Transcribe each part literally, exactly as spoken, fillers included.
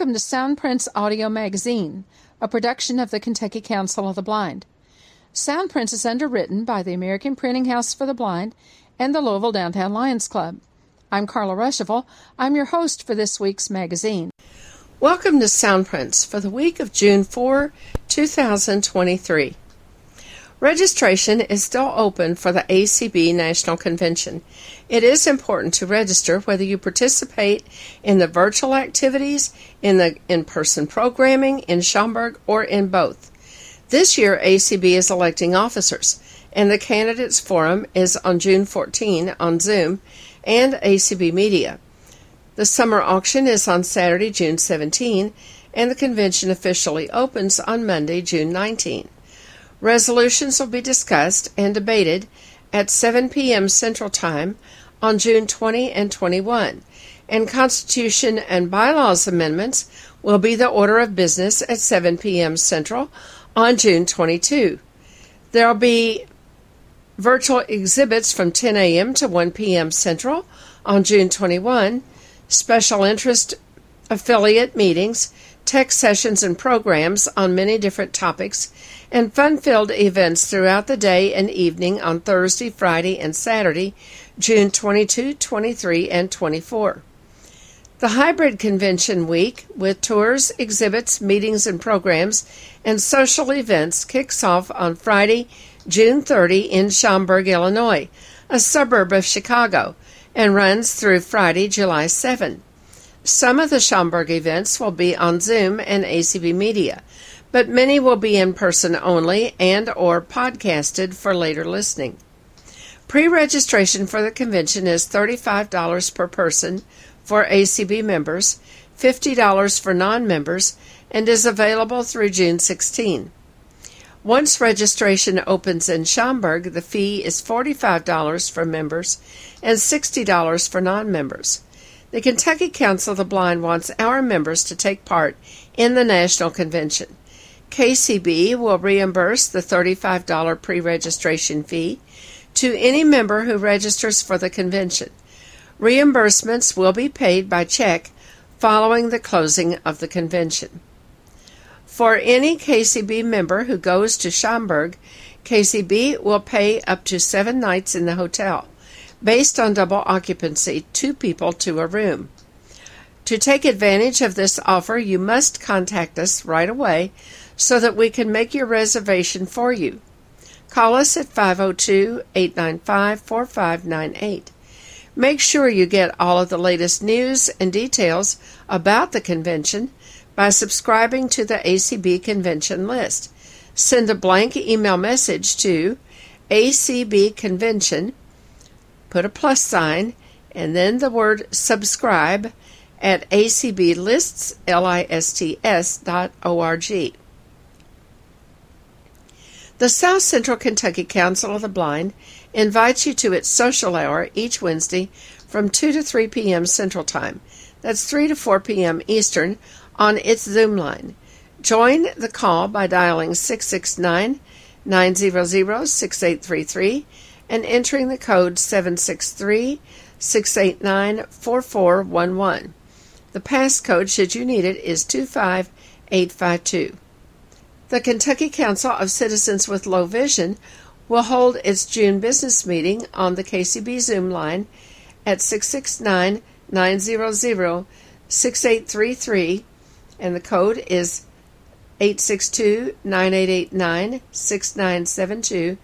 Welcome to Soundprints Audio Magazine, a production of the Kentucky Council of the Blind. Soundprints is underwritten by the American Printing House for the Blind and the Louisville Downtown Lions Club. I'm Carla Ruschival. I'm your host for this week's magazine. Welcome to Soundprints for the week of June fourth, two thousand twenty-three. Registration is still open for the A C B National Convention. It is important to register whether you participate in the virtual activities, in the in-person programming, in Schaumburg, or in both. This year, A C B is electing officers, and the Candidates Forum is on June fourteenth on Zoom and A C B Media. The summer auction is on Saturday, June seventeenth, and the convention officially opens on Monday, June nineteenth. Resolutions will be discussed and debated at seven p.m. Central Time on June twentieth and twenty-first, and Constitution and Bylaws amendments will be the order of business at seven p.m. Central on June twenty-second. There will be virtual exhibits from ten a.m. to one p.m. Central on June twenty-first, special interest affiliate meetings, tech sessions and programs on many different topics, and fun-filled events throughout the day and evening on Thursday, Friday, and Saturday, June twenty-second, twenty-third, and twenty-fourth. The hybrid convention week with tours, exhibits, meetings, and programs, and social events kicks off on Friday, June thirtieth in Schaumburg, Illinois, a suburb of Chicago, and runs through Friday, July seventh. Some of the Schaumburg events will be on Zoom and A C B Media, but many will be in person only and or podcasted for later listening. Pre-registration for the convention is thirty-five dollars per person for A C B members, fifty dollars for non-members, and is available through June sixteenth. Once registration opens in Schaumburg, the fee is forty-five dollars for members and sixty dollars for non-members. The Kentucky Council of the Blind wants our members to take part in the National Convention. K C B will reimburse the thirty-five dollars pre-registration fee to any member who registers for the convention. Reimbursements will be paid by check following the closing of the convention. For any K C B member who goes to Schaumburg, K C B will pay up to seven nights in the hotel. Based on double occupancy, two people to a room. To take advantage of this offer, you must contact us right away so that we can make your reservation for you. Call us at five oh two, eight nine five, four five nine eight. Make sure you get all of the latest news and details about the convention by subscribing to the A C B Convention List. Send a blank email message to A C B Convention, put a plus sign, and then the word subscribe at A C B Lists, L I S T S, dot O R G. The South Central Kentucky Council of the Blind invites you to its social hour each Wednesday from two to three p.m. Central Time. That's three to four p.m. Eastern on its Zoom line. Join the call by dialing six six nine, nine zero zero, six eight three three and entering the code seven six three, six eight nine, four four one one. The passcode, should you need it, is two five eight five two. The Kentucky Council of Citizens with Low Vision will hold its June business meeting on the K C B Zoom line at six six nine, nine zero zero, six eight three three, and the code is eight six two, nine eight eight nine, six nine seven two.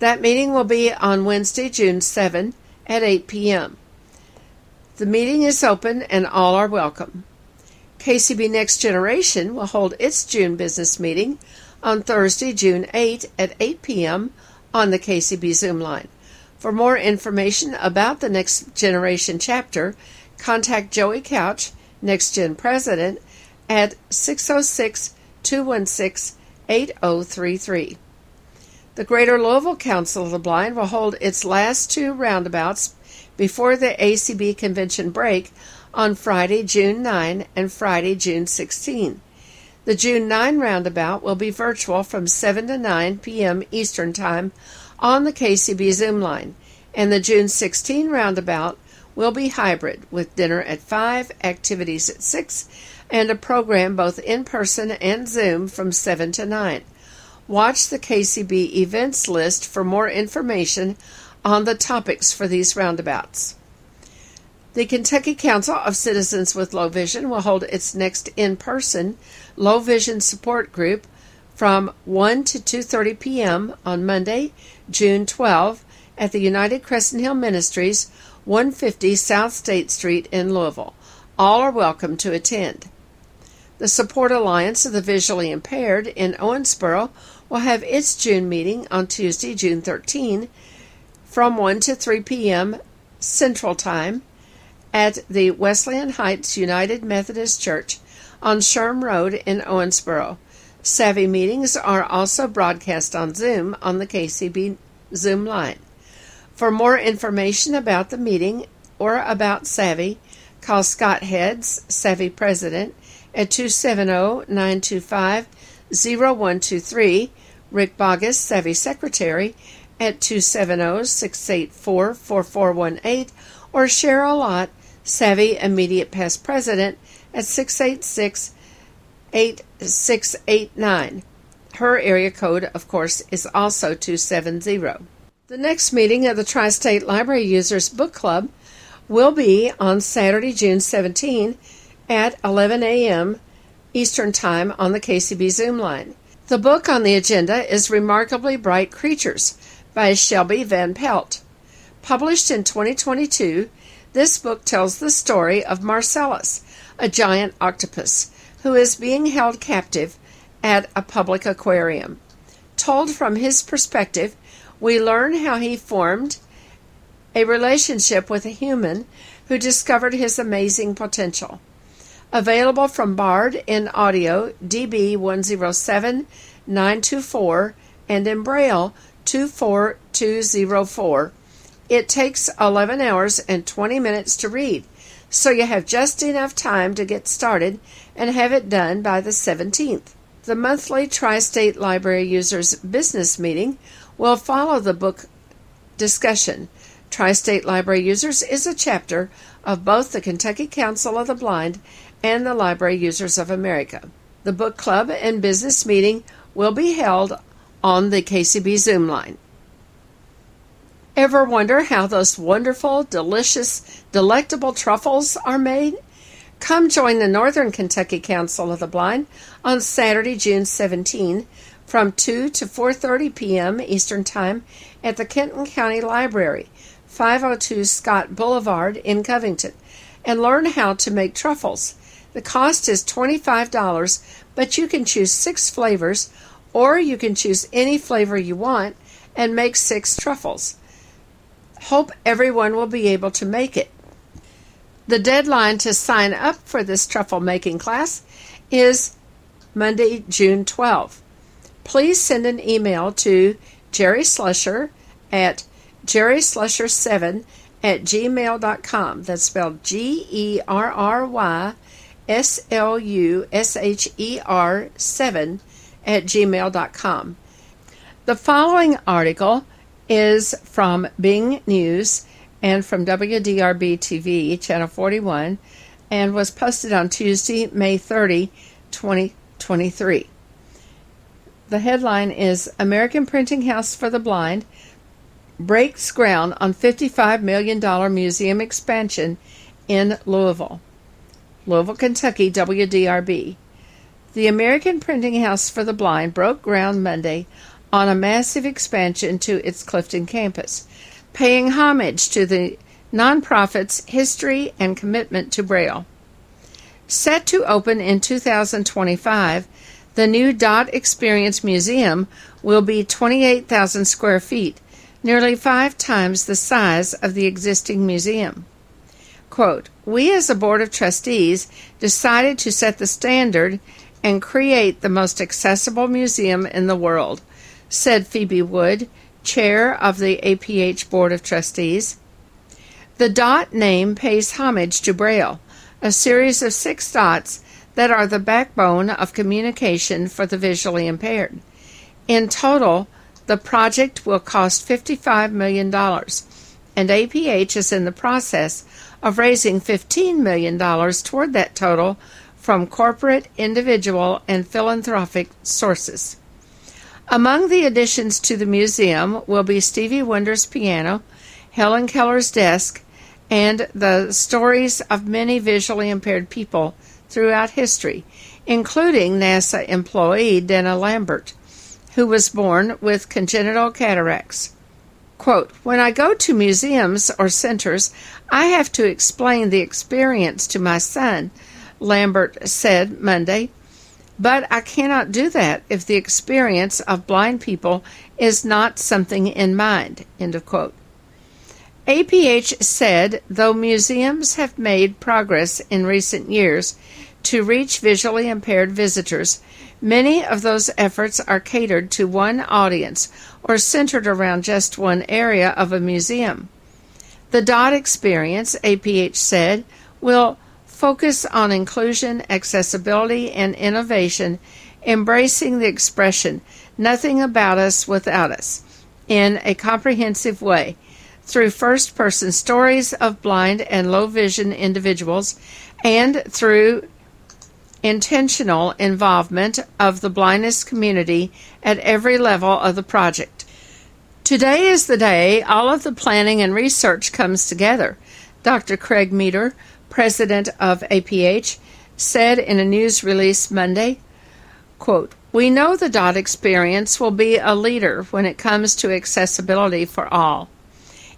That meeting will be on Wednesday, June seventh at eight p.m. The meeting is open and all are welcome. K C B Next Generation will hold its June business meeting on Thursday, June eighth at eight p.m. on the K C B Zoom line. For more information about the Next Generation chapter, contact Joey Couch, Next Gen President, at six oh six, two one six, eight oh three three. The Greater Louisville Council of the Blind will hold its last two roundabouts before the A C B convention break on Friday, June ninth and Friday, June sixteenth. The June ninth roundabout will be virtual from seven to nine p.m. Eastern Time on the K C B Zoom line, and the June sixteenth roundabout will be hybrid with dinner at five, activities at six, and a program both in person and Zoom from seven to nine. Watch the K C B events list for more information on the topics for these roundabouts. The Kentucky Council of Citizens with Low Vision will hold its next in-person Low Vision Support Group from one to two thirty p.m. on Monday, June twelfth, at the United Crescent Hill Ministries, one fifty South State Street in Louisville. All are welcome to attend. The Support Alliance of the Visually Impaired in Owensboro will have its June meeting on Tuesday, June thirteenth, from one to three p.m. Central Time at the Wesleyan Heights United Methodist Church on Sherm Road in Owensboro. Savvy meetings are also broadcast on Zoom on the K C B Zoom line. For more information about the meeting or about Savvy, call Scott Heads, Savvy President, at two seven zero, nine two five, zero one two three, Rick Boggess, Savvy Secretary, at two seven zero, six eight four, four four one eight, or Cheryl Lott, Savvy Immediate Past President, at six eight six, eight six eight nine. Her area code, of course, is also two seven zero. The next meeting of the Tri-State Library Users Book Club will be on Saturday, June seventeenth, at eleven a.m. Eastern Time on the K C B Zoom line. The book on the agenda is Remarkably Bright Creatures by Shelby Van Pelt. Published in twenty twenty-two, this book tells the story of Marcellus, a giant octopus, who is being held captive at a public aquarium. Told from his perspective, we learn how he formed a relationship with a human who discovered his amazing potential. Available from Bard in audio D B one zero seven nine two four and in Braille two four two zero four. It takes eleven hours and twenty minutes to read, so you have just enough time to get started and have it done by the seventeenth. The monthly Tri-State Library Users Business Meeting will follow the book discussion. Tri-State Library Users is a chapter of both the Kentucky Council of the Blind and the Library Users of America. The book club and business meeting will be held on the K C B Zoom line. Ever wonder how those wonderful, delicious, delectable truffles are made? Come join the Northern Kentucky Council of the Blind on Saturday, June seventeenth, from two to four thirty p.m. Eastern Time at the Kenton County Library, five oh two Scott Boulevard in Covington, and learn how to make truffles. The cost is twenty-five dollars, but you can choose six flavors, or you can choose any flavor you want and make six truffles. Hope everyone will be able to make it. The deadline to sign up for this truffle making class is Monday, June twelfth. Please send an email to Jerry Slusher at jerry slusher seven at gmail dot com. That's spelled G E R R Y S L U S H E R seven at gmail dot com. The following article is from Bing News and from W D R B T V, Channel forty-one, and was posted on Tuesday, May thirtieth, twenty twenty-three. The headline is American Printing House for the Blind breaks ground on fifty-five million dollars museum expansion in Louisville. Louisville, Kentucky, W D R B. The American Printing House for the Blind broke ground Monday on a massive expansion to its Clifton campus, paying homage to the nonprofit's history and commitment to Braille. Set to open in two thousand twenty-five, the new Dot Experience Museum will be twenty-eight thousand square feet, nearly five times the size of the existing museum. Quote, we as a board of trustees decided to set the standard and create the most accessible museum in the world, said Phoebe Wood, chair of the A P H Board of Trustees. The dot name pays homage to Braille, a series of six dots that are the backbone of communication for the visually impaired. In total, the project will cost fifty-five million dollars, and A P H is in the process of raising fifteen million dollars toward that total from corporate, individual, and philanthropic sources. Among the additions to the museum will be Stevie Wonder's piano, Helen Keller's desk, and the stories of many visually impaired people throughout history, including NASA employee Dana Lambert, who was born with congenital cataracts. Quote, "When I go to museums or centers, I have to explain the experience to my son," Lambert said Monday, "but I cannot do that if the experience of blind people is not something in mind." End of quote. A P H said, though museums have made progress in recent years to reach visually impaired visitors, many of those efforts are catered to one audience or centered around just one area of a museum. The DOT experience, A P H said, will focus on inclusion, accessibility, and innovation, embracing the expression, "nothing about us without us," in a comprehensive way, through first-person stories of blind and low-vision individuals, and through intentional involvement of the blindness community at every level of the project. Today is the day all of the planning and research comes together, Doctor Craig Meter, president of A P H, said in a news release Monday, quote, "We know the DOT experience will be a leader when it comes to accessibility for all.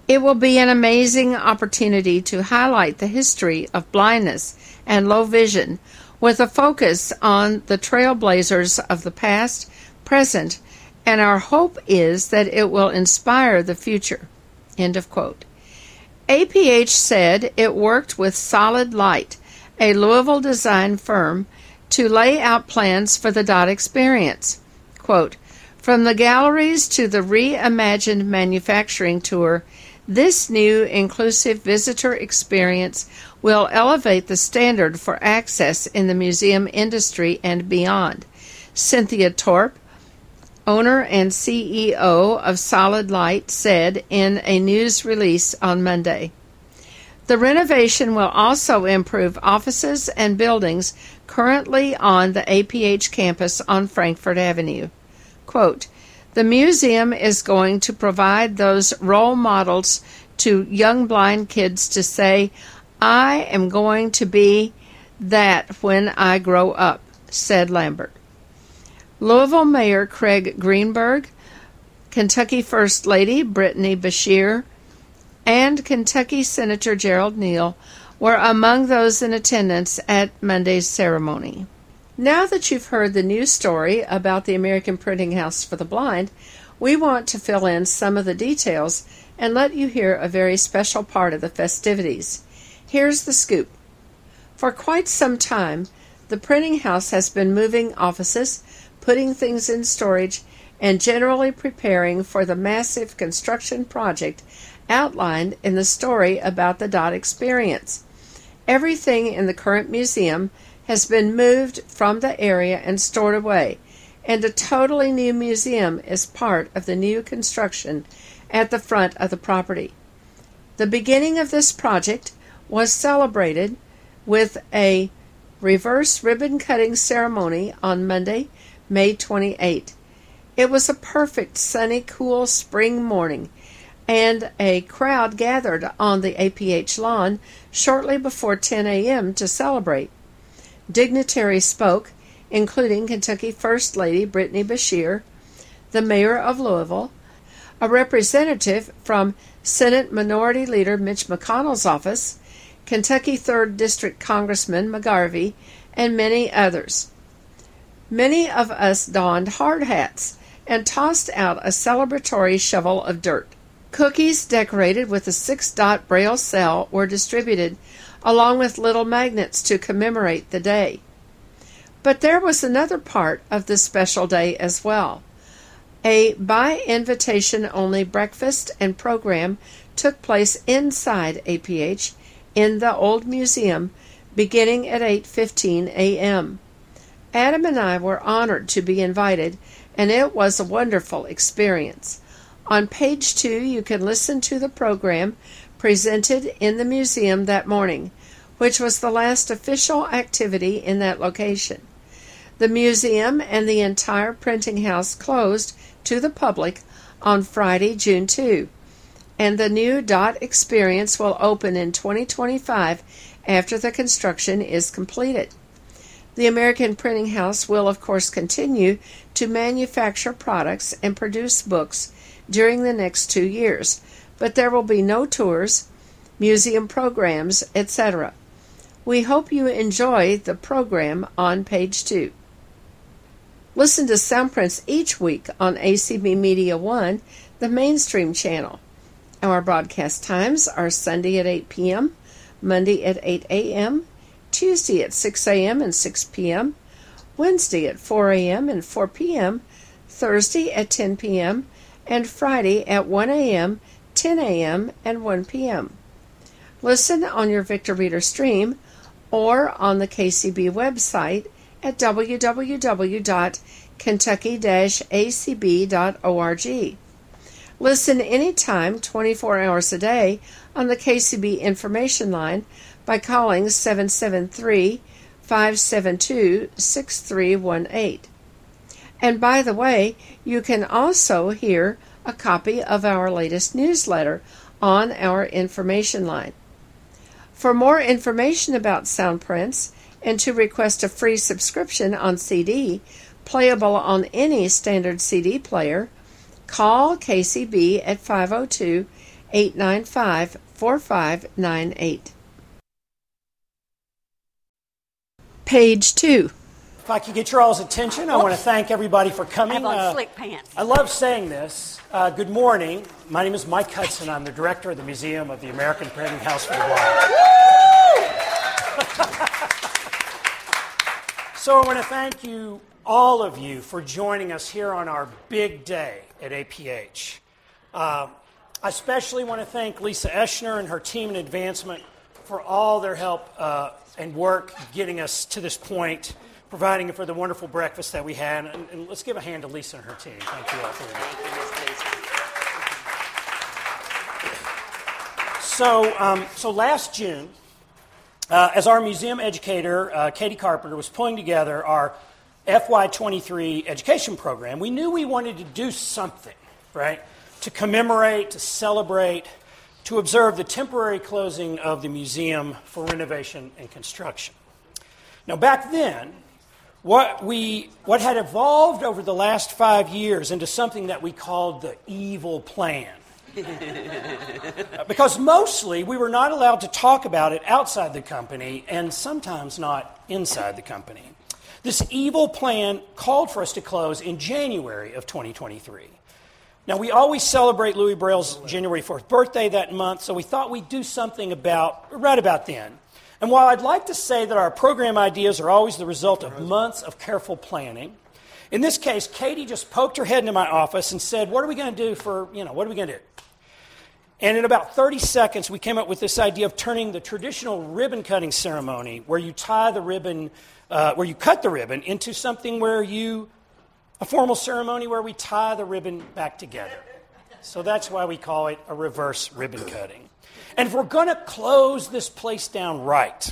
It will be an amazing opportunity to highlight the history of blindness and low vision with a focus on the trailblazers of the past, present, and our hope is that it will inspire the future." End of quote. A P H said it worked with Solid Light, a Louisville design firm, to lay out plans for the DOT experience. Quote, "From the galleries to the reimagined manufacturing tour, this new inclusive visitor experience will elevate the standard for access in the museum industry and beyond," Cynthia Torp, owner and C E O of Solid Light, said in a news release on Monday. The renovation will also improve offices and buildings currently on the A P H campus on Frankfort Avenue. Quote, "The museum is going to provide those role models to young blind kids to say, 'I am going to be that when I grow up,'" said Lambert. Louisville Mayor Craig Greenberg, Kentucky First Lady Brittany Beshear, and Kentucky Senator Gerald Neal were among those in attendance at Monday's ceremony. Now that you've heard the news story about the American Printing House for the Blind, we want to fill in some of the details and let you hear a very special part of the festivities. Here's the scoop. For quite some time, the printing house has been moving offices, putting things in storage, and generally preparing for the massive construction project outlined in the story about the DOT experience. Everything in the current museum has been moved from the area and stored away, and a totally new museum is part of the new construction at the front of the property. The beginning of this project was celebrated with a reverse ribbon-cutting ceremony on Monday, May twenty-eighth. It was a perfect sunny, cool spring morning, and a crowd gathered on the A P H lawn shortly before ten a.m. to celebrate. Dignitaries spoke, including Kentucky First Lady Brittany Beshear, the mayor of Louisville, a representative from Senate Minority Leader Mitch McConnell's office, Kentucky third District Congressman McGarvey, and many others. Many of us donned hard hats and tossed out a celebratory shovel of dirt. Cookies decorated with a six-dot braille cell were distributed, along with little magnets to commemorate the day. But there was another part of this special day as well. A by-invitation-only breakfast and program took place inside A P H in the old museum beginning at eight fifteen a.m. Adam and I were honored to be invited, and it was a wonderful experience. On page two, you can listen to the program presented in the museum that morning, which was the last official activity in that location. The museum and the entire printing house closed to the public on Friday, June second, and the new Dot Experience will open in twenty twenty-five after the construction is completed. The American Printing House will, of course, continue to manufacture products and produce books during the next two years, but there will be no tours, museum programs, et cetera. We hope you enjoy the program on page two. Listen to Soundprints each week on A C B Media one, the mainstream channel. Our broadcast times are Sunday at eight p.m., Monday at eight a.m., Tuesday at six a.m. and six p.m., Wednesday at four a.m. and four p.m., Thursday at ten p.m., and Friday at one a.m., ten a.m., and one p.m. Listen on your Victor Reader stream or on the K C B website at w w w dot kentucky dash a c b dot org. Listen anytime, twenty-four hours a day, on the K C B information line by calling seven seven three, five seven two, six three one eight. And by the way, you can also hear a copy of our latest newsletter on our information line. For more information about Soundprints and to request a free subscription on C D, playable on any standard C D player, call K C B at five oh two, eight nine five, four five nine eight. Page two. If I could get your all's attention, I Oops. want to thank everybody for coming. I'm on uh, slick pants. I love saying this. Uh, good morning. My name is Mike Hudson. I'm the director of the Museum of the American Printing House for the Blind. So I want to thank you, all of you, for joining us here on our big day at A P H. Uh, I especially want to thank Lisa Eschner and her team in advancement for all their help uh, and work getting us to this point, providing for the wonderful breakfast that we had. And, and let's give a hand to Lisa and her team. Thank you all for that. So, um, so last June, Uh, as our museum educator, uh, Katie Carpenter, was pulling together our F Y twenty-three education program, we knew we wanted to do something, right, to commemorate, to celebrate, to observe the temporary closing of the museum for renovation and construction. Now, back then, what we what had evolved over the last five years into something that we called the evil plan. Because mostly we were not allowed to talk about it outside the company and sometimes not inside the company. This evil plan called for us to close in January of twenty twenty-three. Now, we always celebrate Louis Braille's January fourth birthday that month, so we thought we'd do something about right about then. And while I'd like to say that our program ideas are always the result of months of careful planning, in this case, Katie just poked her head into my office and said, what are we going to do for, you know, what are we going to do? And in about thirty seconds, we came up with this idea of turning the traditional ribbon-cutting ceremony, where you tie the ribbon, uh, where you cut the ribbon, into something where you, a formal ceremony where we tie the ribbon back together. So that's why we call it a reverse ribbon cutting. And if we're going to close this place down right,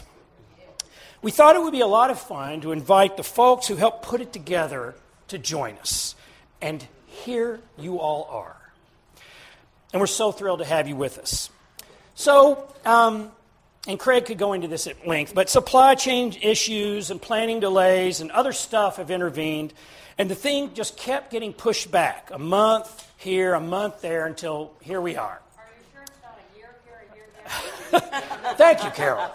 we thought it would be a lot of fun to invite the folks who helped put it together to join us. And here you all are. And we're so thrilled to have you with us. So, um, and Craig could go into this at length, but supply chain issues and planning delays and other stuff have intervened, and the thing just kept getting pushed back, a month here, a month there, until here we are. Are you sure it's not a year here, a year there? Thank you, Carol.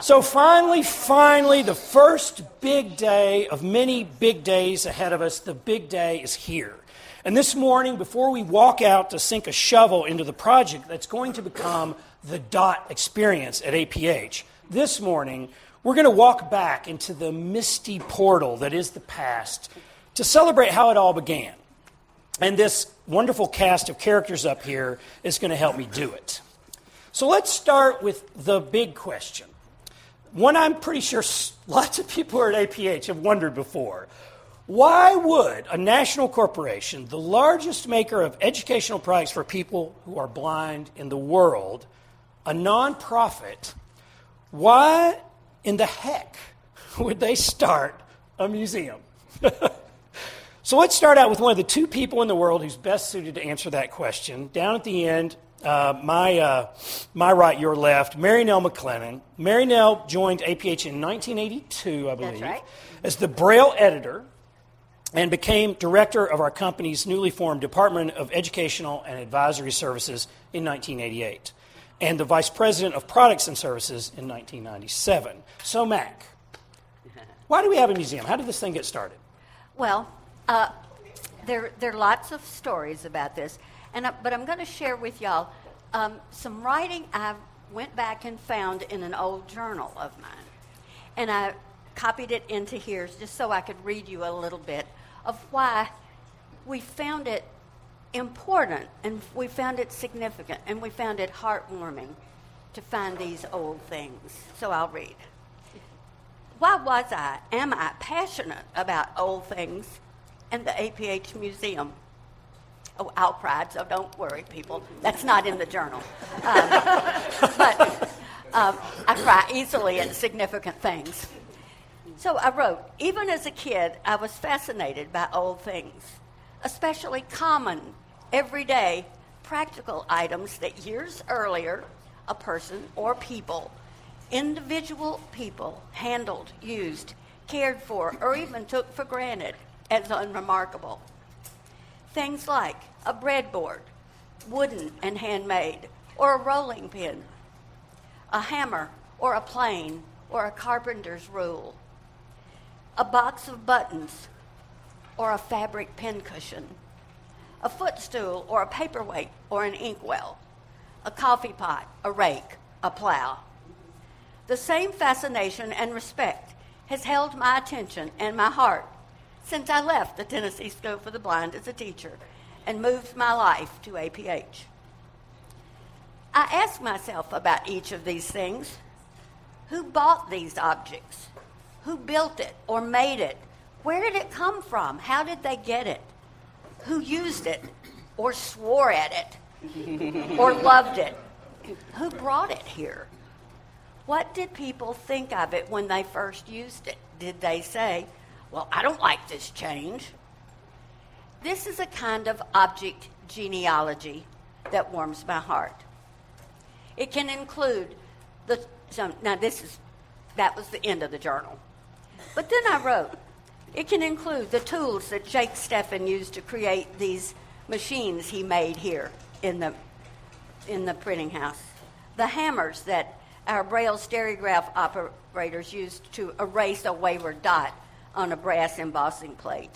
So finally, finally, the first big day of many big days ahead of us, the big day is here. And this morning, before we walk out to sink a shovel into the project that's going to become the Dot Experience at A P H, this morning, we're going to walk back into the misty portal that is the past to celebrate how it all began. And this wonderful cast of characters up here is going to help me do it. So let's start with the big question. One I'm pretty sure lots of people here at A P H have wondered before. Why would a national corporation, the largest maker of educational products for people who are blind in the world, a nonprofit, Why in the heck would they start a museum? So let's start out with one of the two people in the world who's best suited to answer that question. Down at the end, uh, my uh, my right, your left, Mary Nell McLennan. Mary Nell joined A P H in nineteen eighty-two, I believe, right, as the Braille editor, and became director of our company's newly formed Department of Educational and Advisory Services in nineteen eighty-eight, and the vice president of Products and Services in nineteen ninety-seven. So, Mac, why do we have a museum? How did this thing get started? Well, uh, there, there are lots of stories about this, and uh, but I'm going to share with y'all um, some writing I went back and found in an old journal of mine, and I copied it into here just so I could read you a little bit of why we found it important, and we found it significant, and we found it heartwarming to find these old things. So I'll read. Why was I, am I passionate about old things and the A P H Museum? Oh, I'll pride, so don't worry, people. That's not in the journal. Um, but um, I cry easily at significant things. So I wrote, even as a kid, I was fascinated by old things, especially common, everyday, practical items that years earlier a person or people, individual people, handled, used, cared for, or even took for granted as unremarkable. Things like a breadboard, wooden and handmade, or a rolling pin, a hammer, or a plane, or a carpenter's rule, a box of buttons, or a fabric pincushion, a footstool, or a paperweight, or an inkwell, a coffee pot, a rake, a plow. The same fascination and respect has held my attention and my heart since I left the Tennessee School for the Blind as a teacher and moved my life to A P H. I ask myself about each of these things. Who bought these objects? Who built it or made it? Where did it come from? How did they get it? Who used it or swore at it or loved it? Who brought it here? What did people think of it when they first used it? Did they say, well, I don't like this change? This is a kind of object genealogy that warms my heart. It can include the, so now this is, that was the end of the journal. But then I wrote, it can include the tools that Jake Steffen used to create these machines he made here in the in the printing house, the hammers that our Braille stereograph operators used to erase a wayward dot on a brass embossing plate,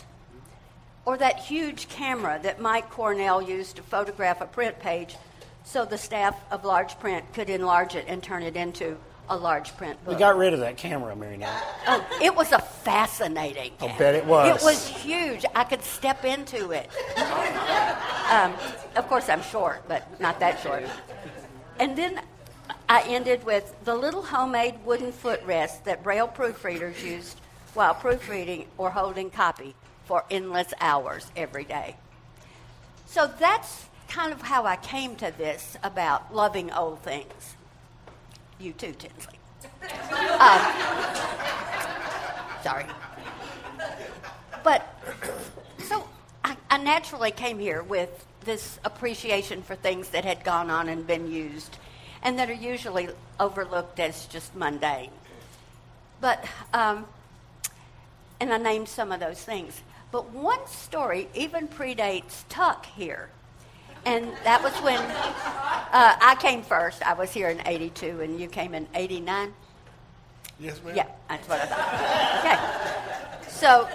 or that huge camera that Mike Cornell used to photograph a print page so the staff of large print could enlarge it and turn it into a large print book. We got rid of that camera, Mary Nell. Oh, it was a fascinating camera. I bet it was. It was huge. I could step into it. um, of course, I'm short, but not that short. And then I ended with the little homemade wooden footrest that Braille proofreaders used while proofreading or holding copy for endless hours every day. So that's kind of how I came to this about loving old things. You too, Tinsley. Uh, sorry. But, so I, I naturally came here with this appreciation for things that had gone on and been used and that are usually overlooked as just mundane. But, um, and I named some of those things. But one story even predates Tuck here. And that was when uh, I came first. I was here in eighty-two, and you came in eighty-nine? Yes, ma'am. Yeah, that's what I thought. Okay. So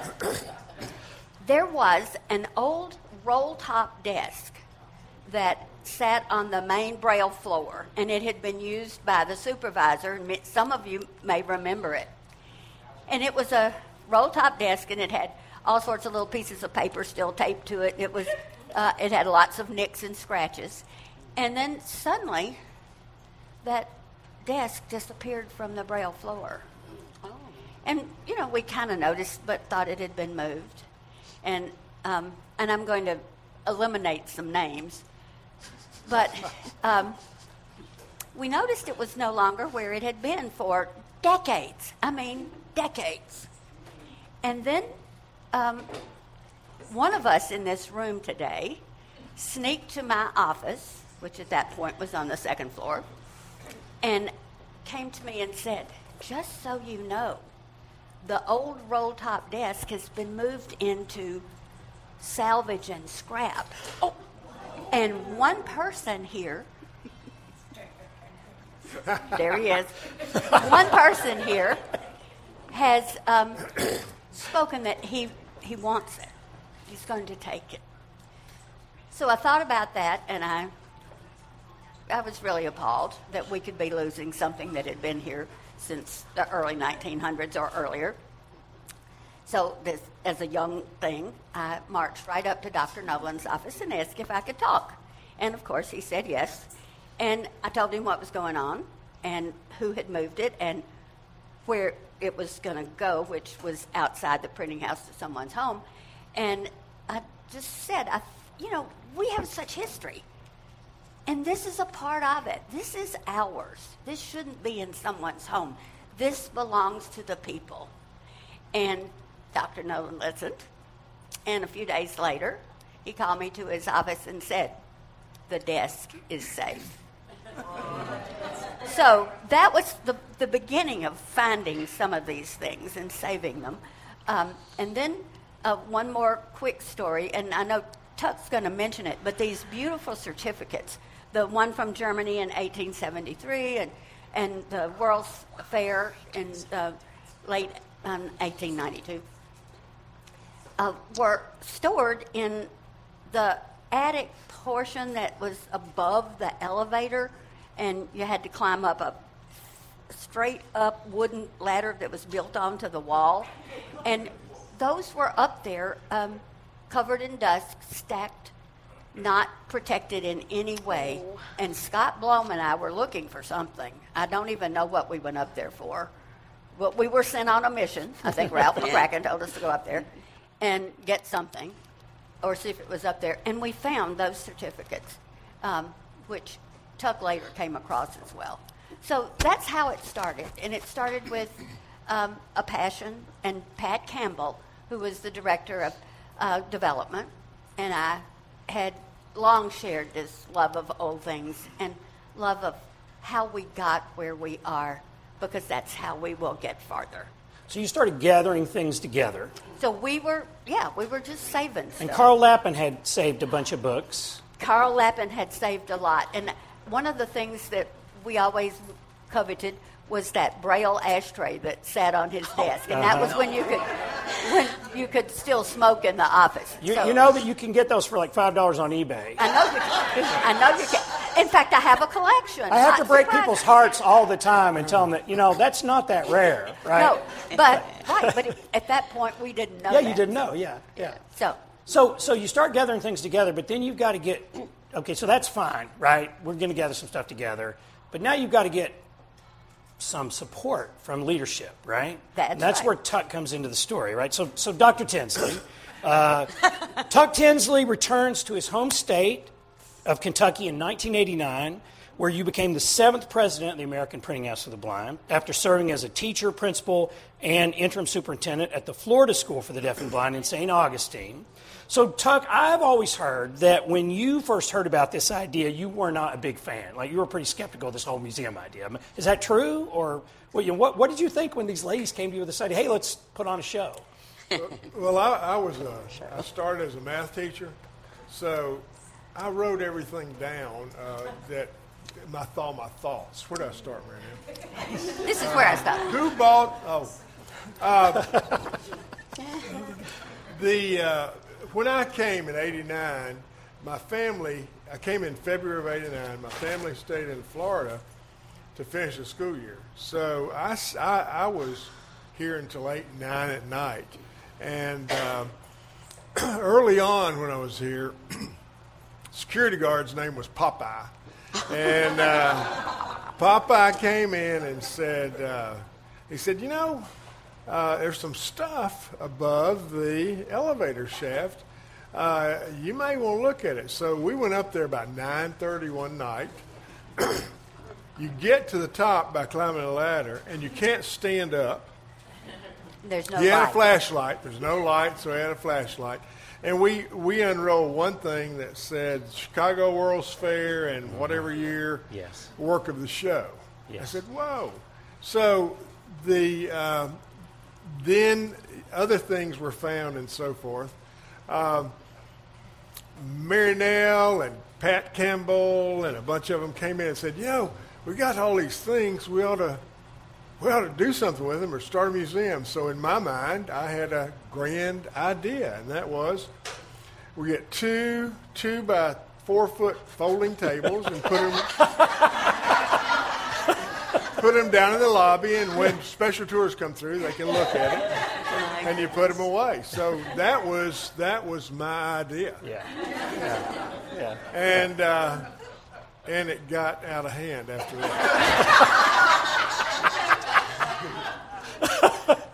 there was an old roll-top desk that sat on the main Braille floor, and it had been used by the supervisor, and some of you may remember it. And it was a roll-top desk, and it had all sorts of little pieces of paper still taped to it. It was... Uh, it had lots of nicks and scratches. And then suddenly, that desk disappeared from the Braille floor. Oh. And, you know, we kind of noticed, but thought it had been moved. And um, and I'm going to eliminate some names. But um, we noticed it was no longer where it had been for decades. I mean, decades. And then um, one of us in this room today sneaked to my office, which at that point was on the second floor, and came to me and said, "Just so you know, the old roll-top desk has been moved into salvage and scrap. Oh, and one person here, there he is, one person here has um, spoken that he, he wants it. He's going to take it." So I thought about that, and I I was really appalled that we could be losing something that had been here since the early nineteen hundreds or earlier. So this, as a young thing, I marched right up to Doctor Nolan's office and asked if I could talk. And, of course, he said yes. And I told him what was going on and who had moved it and where it was going to go, which was outside the printing house to someone's home. And I just said, I, you know, we have such history. And this is a part of it. This is ours. This shouldn't be in someone's home. This belongs to the people. And Doctor Nolan listened. And a few days later, he called me to his office and said, "The desk is safe." So that was the, the beginning of finding some of these things and saving them. Um, and then uh, one more quick story, and I know Tuck's going to mention it, but these beautiful certificates, the one from Germany in eighteen seventy-three and, and the World's Fair in uh, late um, eighteen ninety-two uh, were stored in the attic portion that was above the elevator, and you had to climb up a straight up wooden ladder that was built onto the wall. And those were up there um, covered in dust, stacked, not protected in any way. Oh. And Scott Blom and I were looking for something. I don't even know what we went up there for. But we were sent on a mission. I think Ralph McCracken told us to go up there and get something or see if it was up there. And we found those certificates, um, which Tuck later came across as well. So that's how it started. And it started with um, a passion. And Pat Campbell, who was the director of Uh, development, and I had long shared this love of old things and love of how we got where we are, because that's how we will get farther. So you started gathering things together. So we were, yeah, we were just saving stuff. And Carl Lappin had saved a bunch of books. Carl Lappin had saved a lot. And one of the things that we always coveted was that Braille ashtray that sat on his desk, and that was when you could when you could still smoke in the office. You, so, you know that you can get those for like five dollars on eBay. I know you can. I know you can. In fact, I have a collection. I have to break people's hearts all the time and tell them that, you know, that's not that rare, right? No, but right, but it, at that point we didn't know. Yeah, that, you didn't know. So, yeah, yeah. So so so you start gathering things together, but then you've got to get okay. So that's fine, right? We're going to gather some stuff together, but now you've got to get some support from leadership, right? That's, and that's right. Where Tuck comes into the story, right? So, so Doctor Tinsley, uh, Tuck Tinsley returns to his home state of Kentucky in nineteen eighty-nine, where you became the seventh president of the American Printing House for the Blind, after serving as a teacher, principal, and interim superintendent at the Florida School for the Deaf and Blind in Saint Augustine. So, Tuck, I've always heard that when you first heard about this idea, you were not a big fan. Like, you were pretty skeptical of this whole museum idea. Is that true? Or well, you know, what, what did you think when these ladies came to you with this idea? Hey, let's put on a show. Well, I, I was a, I started as a math teacher, so I wrote everything down uh, that my thought, my thoughts. Where did I start, Mary Nell? This is where uh, I started. Who bought? Oh, uh, the. Uh, When I came in eighty-nine, my family, I came in February of eighty-nine, my family stayed in Florida to finish the school year. So I, I, I was here until eight, nine at night. And uh, early on when I was here, security guard's name was Popeye. And uh, Popeye came in and said, uh, he said, you know, Uh, there's some stuff above the elevator shaft. Uh, you may want to look at it. So we went up there about nine thirty one night, You get to the top by climbing a ladder, and you can't stand up. There's no light. You had a flashlight. There's no light, so I had a flashlight. And we, we unrolled one thing that said Chicago World's Fair and whatever year, yes, work of the show. Yes. I said, whoa. So the um, then other things were found and so forth. Um, Mary Nell and Pat Campbell and a bunch of them came in and said, you know, we got all these things. We ought to we ought to do something with them or start a museum. So in my mind, I had a grand idea, and that was we get two two by four foot folding tables and put them put them down in the lobby, and when special tours come through, they can look at it, and you put them away. So that was that was my idea. Yeah. Yeah. Yeah. And uh, and it got out of hand after that.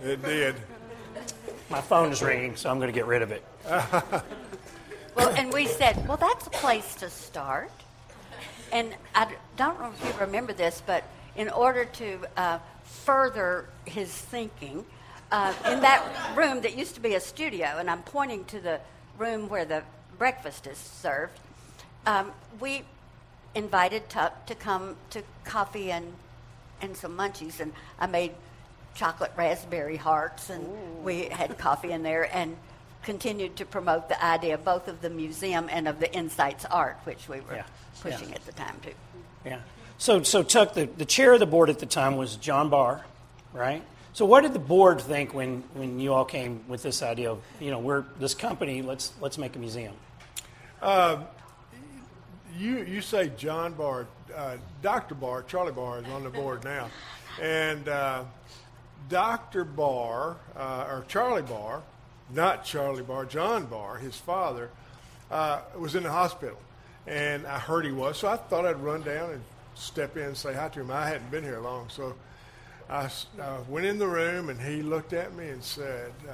It did. My phone is ringing, so I'm going to get rid of it. Well, and we said, well, that's a place to start. And I don't know if you remember this, but in order to uh, further his thinking, uh, in that room that used to be a studio, and I'm pointing to the room where the breakfast is served, um, we invited Tuck to come to coffee and and some munchies, and I made chocolate raspberry hearts, and ooh, we had coffee in there and continued to promote the idea both of the museum and of the Insights art, which we were yeah. pushing yeah. at the time too. Yeah. So, so Tuck, the, the chair of the board at the time was John Barr, right? So what did the board think when, when you all came with this idea of, you know, we're this company, let's let's make a museum? Uh, you you say John Barr. Uh, Doctor Barr, Charlie Barr, is on the board now. And uh, Doctor Barr, uh, or Charlie Barr, not Charlie Barr, John Barr, his father, uh, was in the hospital. And I heard he was, so I thought I'd run down and step in and say hi to him. I hadn't been here long, so I uh, went in the room, and he looked at me and said, uh,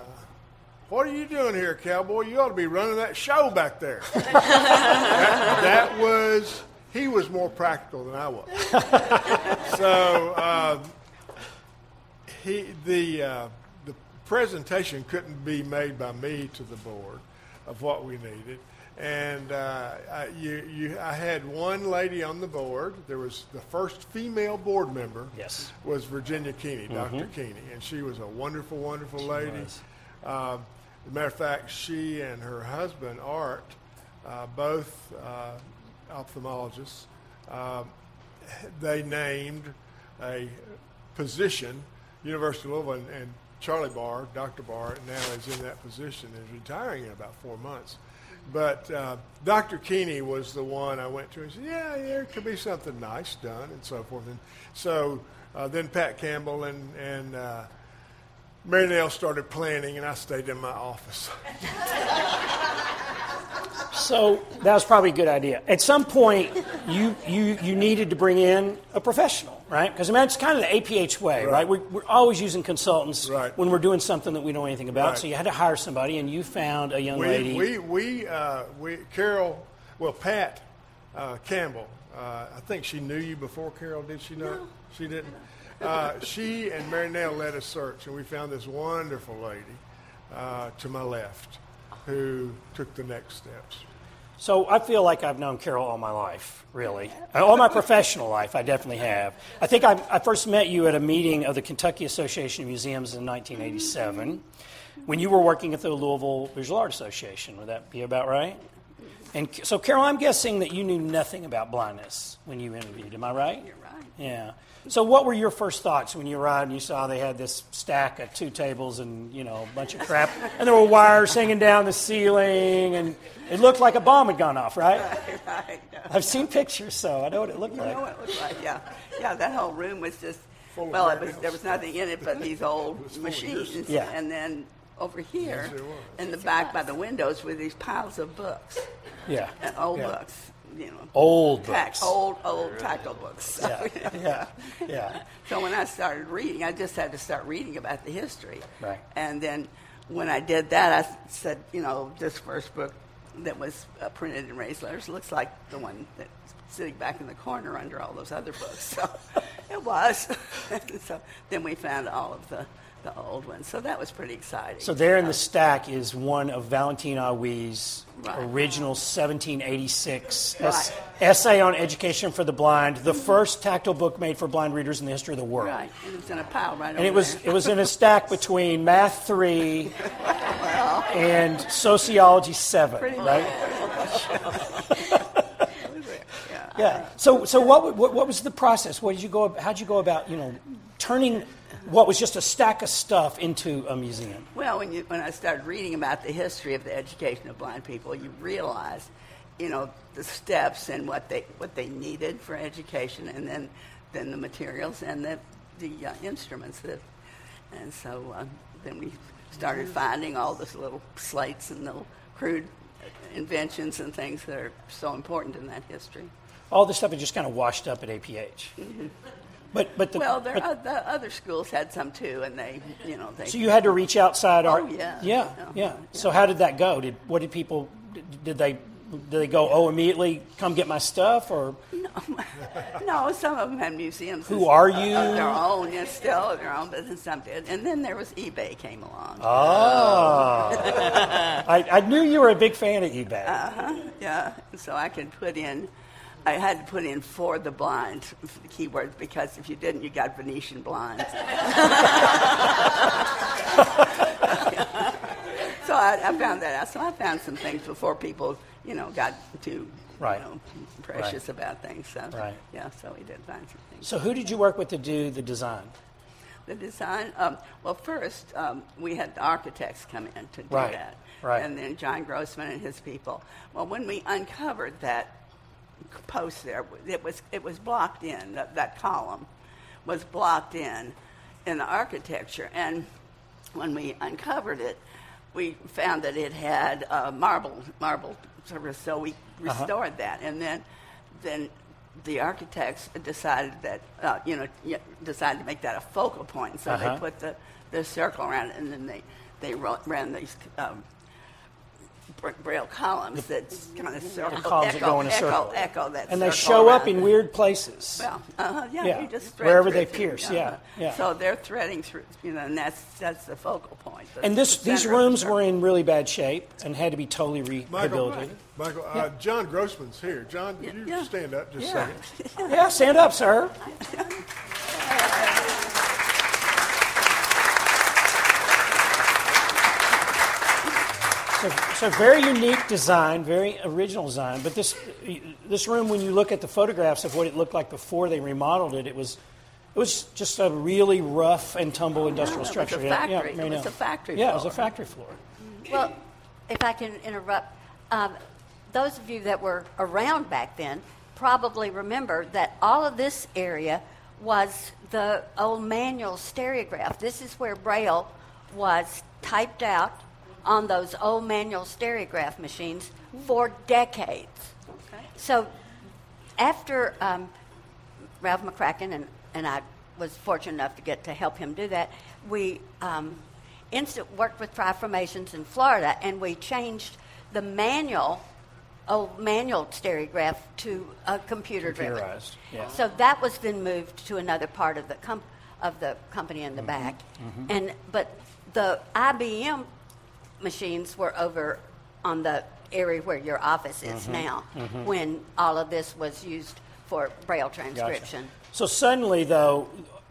what are you doing here, cowboy? You ought to be running that show back there. that, that was, he was more practical than I was. so uh, he the uh, the presentation couldn't be made by me to the board of what we needed. And uh, I, you, you, I had one lady on the board. There was the first female board member. Yes, was Virginia Keeney, Doctor Mm-hmm. Keeney, and she was a wonderful, wonderful she lady. Uh, as a matter of fact, she and her husband Art, uh, both uh, ophthalmologists, uh, they named a position, University of Louisville, and, and Charlie Barr, Doctor Barr, now is in that position and is retiring in about four months. But uh, Doctor Keeney was the one I went to and said, yeah, yeah, there could be something nice done and so forth. And so uh, then Pat Campbell and, and uh, Mary Nell started planning, and I stayed in my office. So that was probably a good idea. At some point, you you, you needed to bring in a professional, right? Because I mean, it's kind of the A P H way, right? right? We're, we're always using consultants right. when we're doing something that we don't know anything about. Right. So you had to hire somebody, and you found a young we, lady. We we uh, we Carol, well Pat uh, Campbell. Uh, I think she knew you before Carol. Did she not? No. She didn't. Uh, she and Mary Nell led a search, and we found this wonderful lady uh, to my left, who took the next steps. So I feel like I've known Carol all my life, really. All my professional life, I definitely have. I think I, I first met you at a meeting of the Kentucky Association of Museums in nineteen eighty-seven, when you were working at the Louisville Visual Art Association. Would that be about right? And so, Carol, I'm guessing that you knew nothing about blindness when you interviewed. Am I right? You're right. Yeah. So what were your first thoughts when you arrived and you saw they had this stack of two tables and, you know, a bunch of crap, and there were wires hanging down the ceiling, and it looked like a bomb had gone off, right? Right, right. No, I've no. seen pictures, so I know what it looked you like. You know what it looked like, yeah. Yeah, that whole room was just, full well, it was, there was nothing in it but these old machines. Yeah. And then over here, yes, in the back by the windows, were these piles of books. Yeah. And old yeah. books. You know, old tack, books. Old, old tackle books. So, yeah. yeah, yeah. So when I started reading, I just had to start reading about the history. Right. And then when I did that, I said, you know, this first book that was uh, printed in raised letters looks like the one that sitting back in the corner under all those other books. So it was. So then we found all of the, the old ones. So that was pretty exciting. So there in the stack is one of Valentine Awi's right. original seventeen eighty-six right. essay on education for the blind, the mm-hmm. first tactile book made for blind readers in the history of the world. Right, and it was in a pile right and over it was, there. And it was in a stack between Math three well, and Sociology seven, pretty right? Much. Yeah. So, so what, what what was the process? What did you go? How'd you go about, you know, turning what was just a stack of stuff into a museum? Well, when you when I started reading about the history of the education of blind people, you realize, you know, the steps and what they what they needed for education, and then then the materials and the the uh, instruments. That, and so uh, then we started finding all these little slates and little crude inventions and things that are so important in that history. All this stuff is just kind of washed up at A P H. Mm-hmm. But but the, well, there but, are, the other schools had some too, and they you know they. So you had to reach outside oh, art. Yeah, yeah, yeah, yeah. So how did that go? Did what did people did they did they go? Oh, immediately come get my stuff or? No, no. Some of them had museums. Who are you? Of their own, yeah, still their own business. Some did, and then there was eBay came along. Oh, I, I knew you were a big fan of eBay. Uh huh. Yeah. So I could put in. I had to put in for the blind for the keywords because if you didn't, you got Venetian blinds. So I, I found that out. So I found some things before people, you know, got too right. you know, precious right. about things. So right. yeah, so we did find some things. So who did you work with to do the design? The design. Um, well, first um, we had the architects come in to do right. that, right. and then John Grossman and his people. Well, when we uncovered that. Post there, it was it was blocked in. That, that column was blocked in in the architecture, and when we uncovered it, we found that it had uh, marble marble surface. So we restored uh-huh. that, and then then the architects decided that uh, you know decided to make that a focal point. So uh-huh. they put the, the circle around it, and then they they ran these. Um, Braille columns that kind of circle, columns echo, go in a echo, circle. echo that and they show up in them. Weird places. Well, uh, yeah, yeah, you just thread wherever they pierce. Them, yeah, yeah. So they're threading through, you know, and that's that's the focal point. That's and this the these rooms the were in really bad shape and had to be totally rehabilitated. Michael, Michael yeah. uh, John Grossman's here. John, did you yeah. stand up just yeah. a second? Yeah, stand up, sir. So, so very unique design, very original design. But this this room, when you look at the photographs of what it looked like before they remodeled it, it was it was just a really rough and tumble oh, industrial no, no, structure. It was a factory. Yeah, it was a factory floor. Yeah, it was a factory floor. Well, if I can interrupt, um, those of you that were around back then probably remember that all of this area was the old manual stereograph. This is where Braille was typed out on those old manual stereograph machines for decades. Okay. So after um, Ralph McCracken, and, and I was fortunate enough to get to help him do that, we um, instant worked with Tri-Formations in Florida, and we changed the manual, old manual stereograph to a computer-driven. Computerized, yeah. So that was then moved to another part of the com- of the company in the mm-hmm. back. Mm-hmm. And but the I B M machines were over on the area where your office is mm-hmm. now mm-hmm. when all of this was used for Braille transcription. Gotcha. So suddenly, though,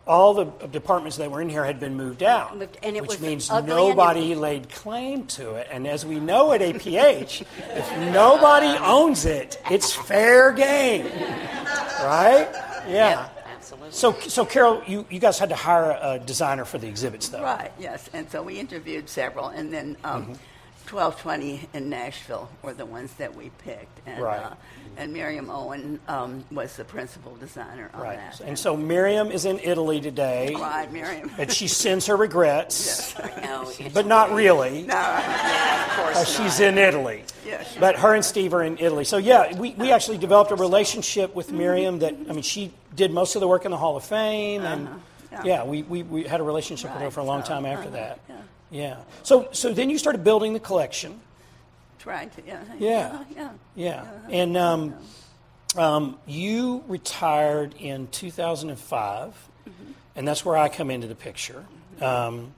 all the departments that were in here had been moved out, moved, and it which was means nobody laid claim to it. And as we know at A P H, if nobody owns it, it's fair game. Right? Yeah. Yep. Absolutely. So, so Carol, you, you guys had to hire a designer for the exhibits, though. Right, yes. And so we interviewed several, and then um, mm-hmm. twelve twenty in Nashville were the ones that we picked. And, right. Uh, and Miriam Owen um, was the principal designer on right. that. And, and so Miriam is in Italy today. Right, Miriam. And she sends her regrets. Yes. No, but not really. No. Of course uh, she's not. In Italy. Yes. But her and Steve are in Italy. So, yeah, we, we actually developed a relationship with Miriam that, I mean, she did most of the work in the Hall of Fame. And, uh-huh. yeah, yeah we, we, we had a relationship right. with her for a long so, time after uh-huh. that. Yeah. Yeah. So so then you started building the collection. Tried to, yeah. Yeah. Yeah. yeah. yeah. yeah. And um, Um, you retired in two thousand five, mm-hmm. and that's where I come into the picture. Mm-hmm. Um,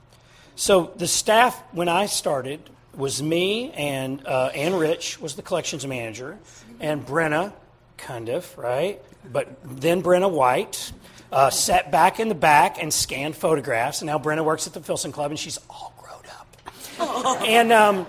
so the staff, when I started, was me and uh, Ann Rich was the collections manager, and Brenna, kind of, right? But then Brenna White uh, sat back in the back and scanned photographs, and now Brenna works at the Filson Club, and she's all grown up. Oh. And um,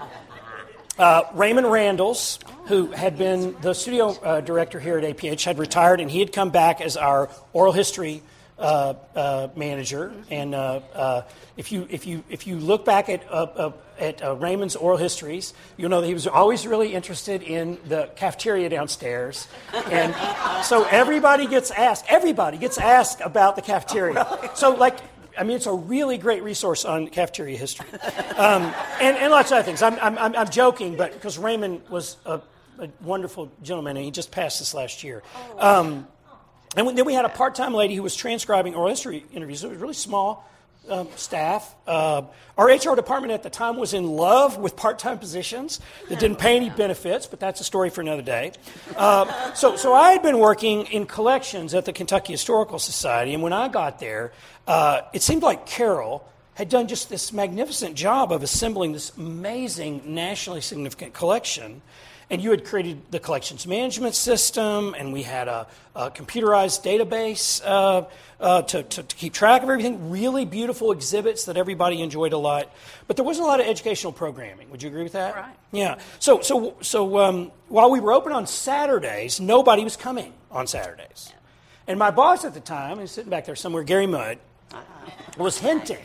uh, Raymond Randalls, who had been the studio uh, director here at A P H, had retired, and he had come back as our oral history uh, uh, manager. And uh, uh, if you if you if you look back at uh, uh, at uh, Raymond's oral histories, you'll know that he was always really interested in the cafeteria downstairs. And so everybody gets asked. Everybody gets asked about the cafeteria. Oh, really? So like. I mean, it's a really great resource on cafeteria history, um, and, and lots of other things. I'm I'm I'm joking, but because Raymond was a, a wonderful gentleman, and he just passed this last year. Um, and then we had a part-time lady who was transcribing oral history interviews. It was really small um, staff. Uh, our H R department at the time was in love with part-time positions that didn't pay any benefits, but that's a story for another day. Uh, so so I had been working in collections at the Kentucky Historical Society, and when I got there. Uh, it seemed like Carol had done just this magnificent job of assembling this amazing, nationally significant collection. And you had created the collections management system, and we had a, a computerized database uh, uh, to, to, to keep track of everything. Really beautiful exhibits that everybody enjoyed a lot. But there wasn't a lot of educational programming. Would you agree with that? Right. Yeah. So, so, so um, while we were open on Saturdays, nobody was coming on Saturdays. And my boss at the time, he's sitting back there somewhere, Gary Mudd, was hinting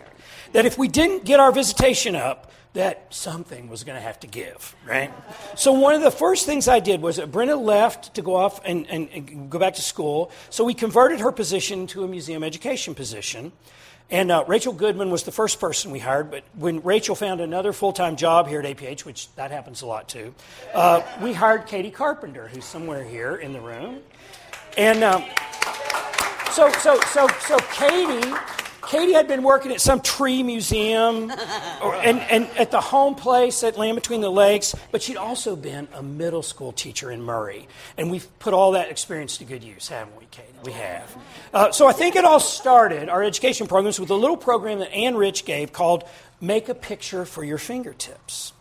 that if we didn't get our visitation up, that something was going to have to give, right? So one of the first things I did was that Brenna left to go off and, and, and go back to school, so we converted her position to a museum education position. And uh, Rachel Goodman was the first person we hired, but when Rachel found another full-time job here at A P H, which that happens a lot too, uh, we hired Katie Carpenter, who's somewhere here in the room. And um, so, so, so, so Katie... Katie had been working at some tree museum or, and, and at the home place at Land Between the Lakes, but she'd also been a middle school teacher in Murray. And we've put all that experience to good use, haven't we, Katie? We have. Uh, so I think it all started, our education programs, with a little program that Ann Rich gave called Make a Picture for Your Fingertips.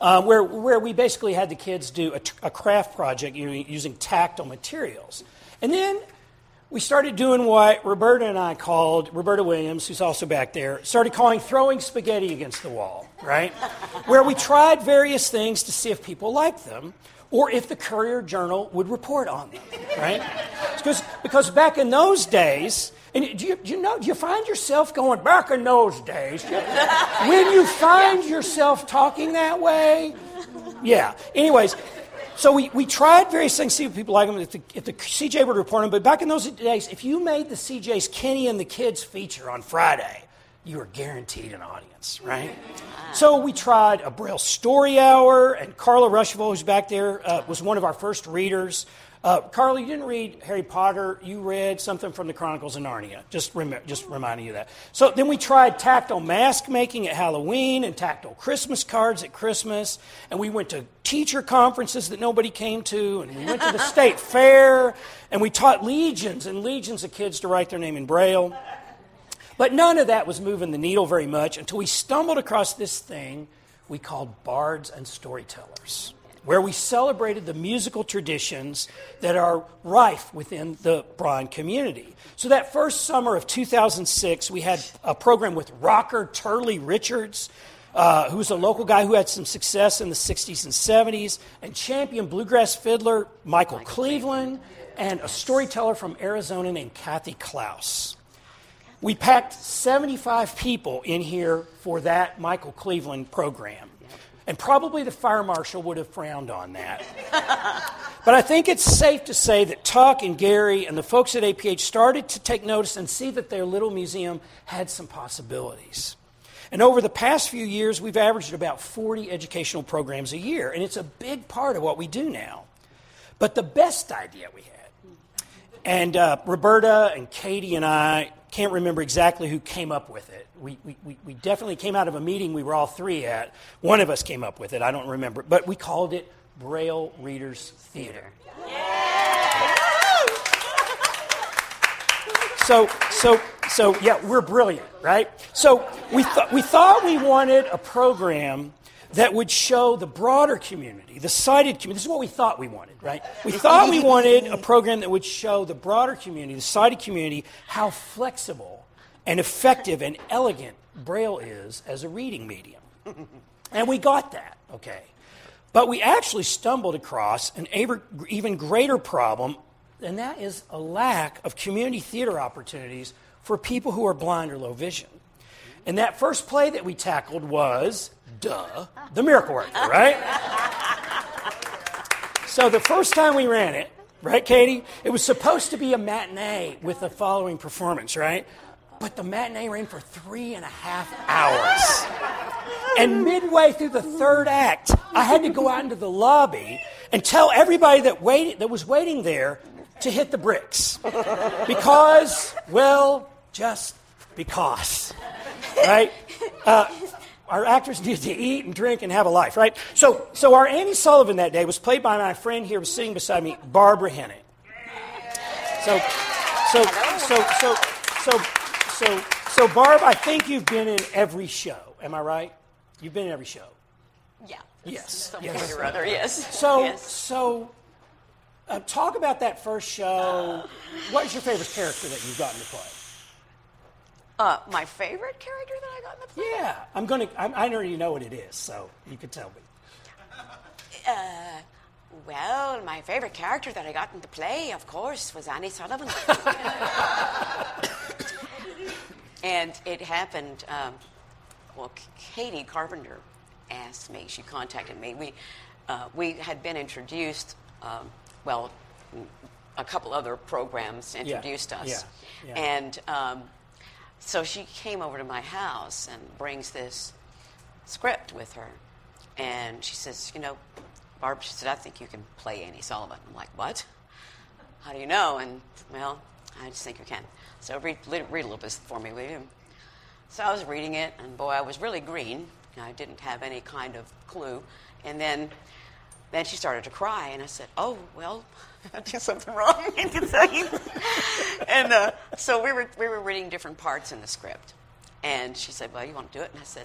Uh, where where we basically had the kids do a, a craft project using tactile materials. And then we started doing what Roberta and I called, Roberta Williams, who's also back there, started calling throwing spaghetti against the wall, right? Where we tried various things to see if people liked them or if the Courier Journal would report on them, right? Because because back in those days, and do you, do you know, do you find yourself going, back in those days, when you find yourself talking that way? Yeah, anyways. So we, we tried various things to see if people like them, if the, if the C J would report them. But back in those days, if you made the C J's Kenny and the Kids feature on Friday, you were guaranteed an audience, right? So we tried a Braille story hour, and Carla Ruschival, who's back there, uh, was one of our first readers. Uh, Carla, you didn't read Harry Potter. You read something from the Chronicles of Narnia. Just, rem- just reminding you of that. So then we tried tactile mask making at Halloween and tactile Christmas cards at Christmas. And we went to teacher conferences that nobody came to. And we went to the state fair. And we taught legions and legions of kids to write their name in Braille. But none of that was moving the needle very much until we stumbled across this thing we called Bards and Storytellers, where we celebrated the musical traditions that are rife within the blind community. So that first summer of two thousand six, we had a program with rocker Turley Richards, uh, who's a local guy who had some success in the sixties and seventies, and champion bluegrass fiddler Michael, Michael Cleveland, and a storyteller from Arizona named Kathy Klaus. We packed seventy-five people in here for that Michael Cleveland program. And probably the fire marshal would have frowned on that. But I think it's safe to say that Tuck and Gary and the folks at A P H started to take notice and see that their little museum had some possibilities. And over the past few years, we've averaged about forty educational programs a year, and it's a big part of what we do now. But the best idea we had, and uh, Roberta and Katie and I can't remember exactly who came up with it. We, we we definitely came out of a meeting we were all three at. One of us came up with it. I don't remember. But we called it Braille Readers Theater. Yeah. So, so, so yeah, we're brilliant, right? So we thought we thought we wanted a program that would show the broader community, the sighted community. This is what we thought we wanted, right? We thought we wanted a program that would show the broader community, the sighted community, how flexible and effective and elegant Braille is as a reading medium. And we got that, okay. But we actually stumbled across an even greater problem, and that is a lack of community theater opportunities for people who are blind or low vision. And that first play that we tackled was, duh, The Miracle Worker, right? So the first time we ran it, right, Katie? It was supposed to be a matinee with the following performance, right? But the matinee ran for three and a half hours. And midway through the third act, I had to go out into the lobby and tell everybody that waited, that was waiting there to hit the bricks. Because, well, just because. Right? Uh, our actors need to eat and drink and have a life, right? So, so our Annie Sullivan that day was played by my friend here sitting beside me, Barbara Hennig. So, so, so, so, so... So, so Barb, I think you've been in every show. Am I right? You've been in every show. Yeah. Yes. Some yes. point or other. Yes. So, yes. so, uh, talk about that first show. Uh, what is your favorite character that you've gotten to play? Uh, my favorite character that I got to play. Yeah, I'm gonna. I'm, I already know what it is, so you can tell me. Uh. Well, my favorite character that I got to play, of course, was Annie Sullivan. And it happened, um, well, Katie Carpenter asked me, she contacted me. We uh, we had been introduced, um, well, a couple other programs introduced yeah. us. Yeah. Yeah. And um, so she came over to my house and brings this script with her. And she says, you know, Barb, she said, I think you can play Annie Sullivan. I'm like, what? How do you know? And, well, I just think you can. So read, read a little bit for me, will you? So I was reading it, and boy, I was really green. I didn't have any kind of clue. And then then she started to cry, and I said, oh, well, I did something wrong. And uh, so we were we were reading different parts in the script. And she said, well, you want to do it? And I said,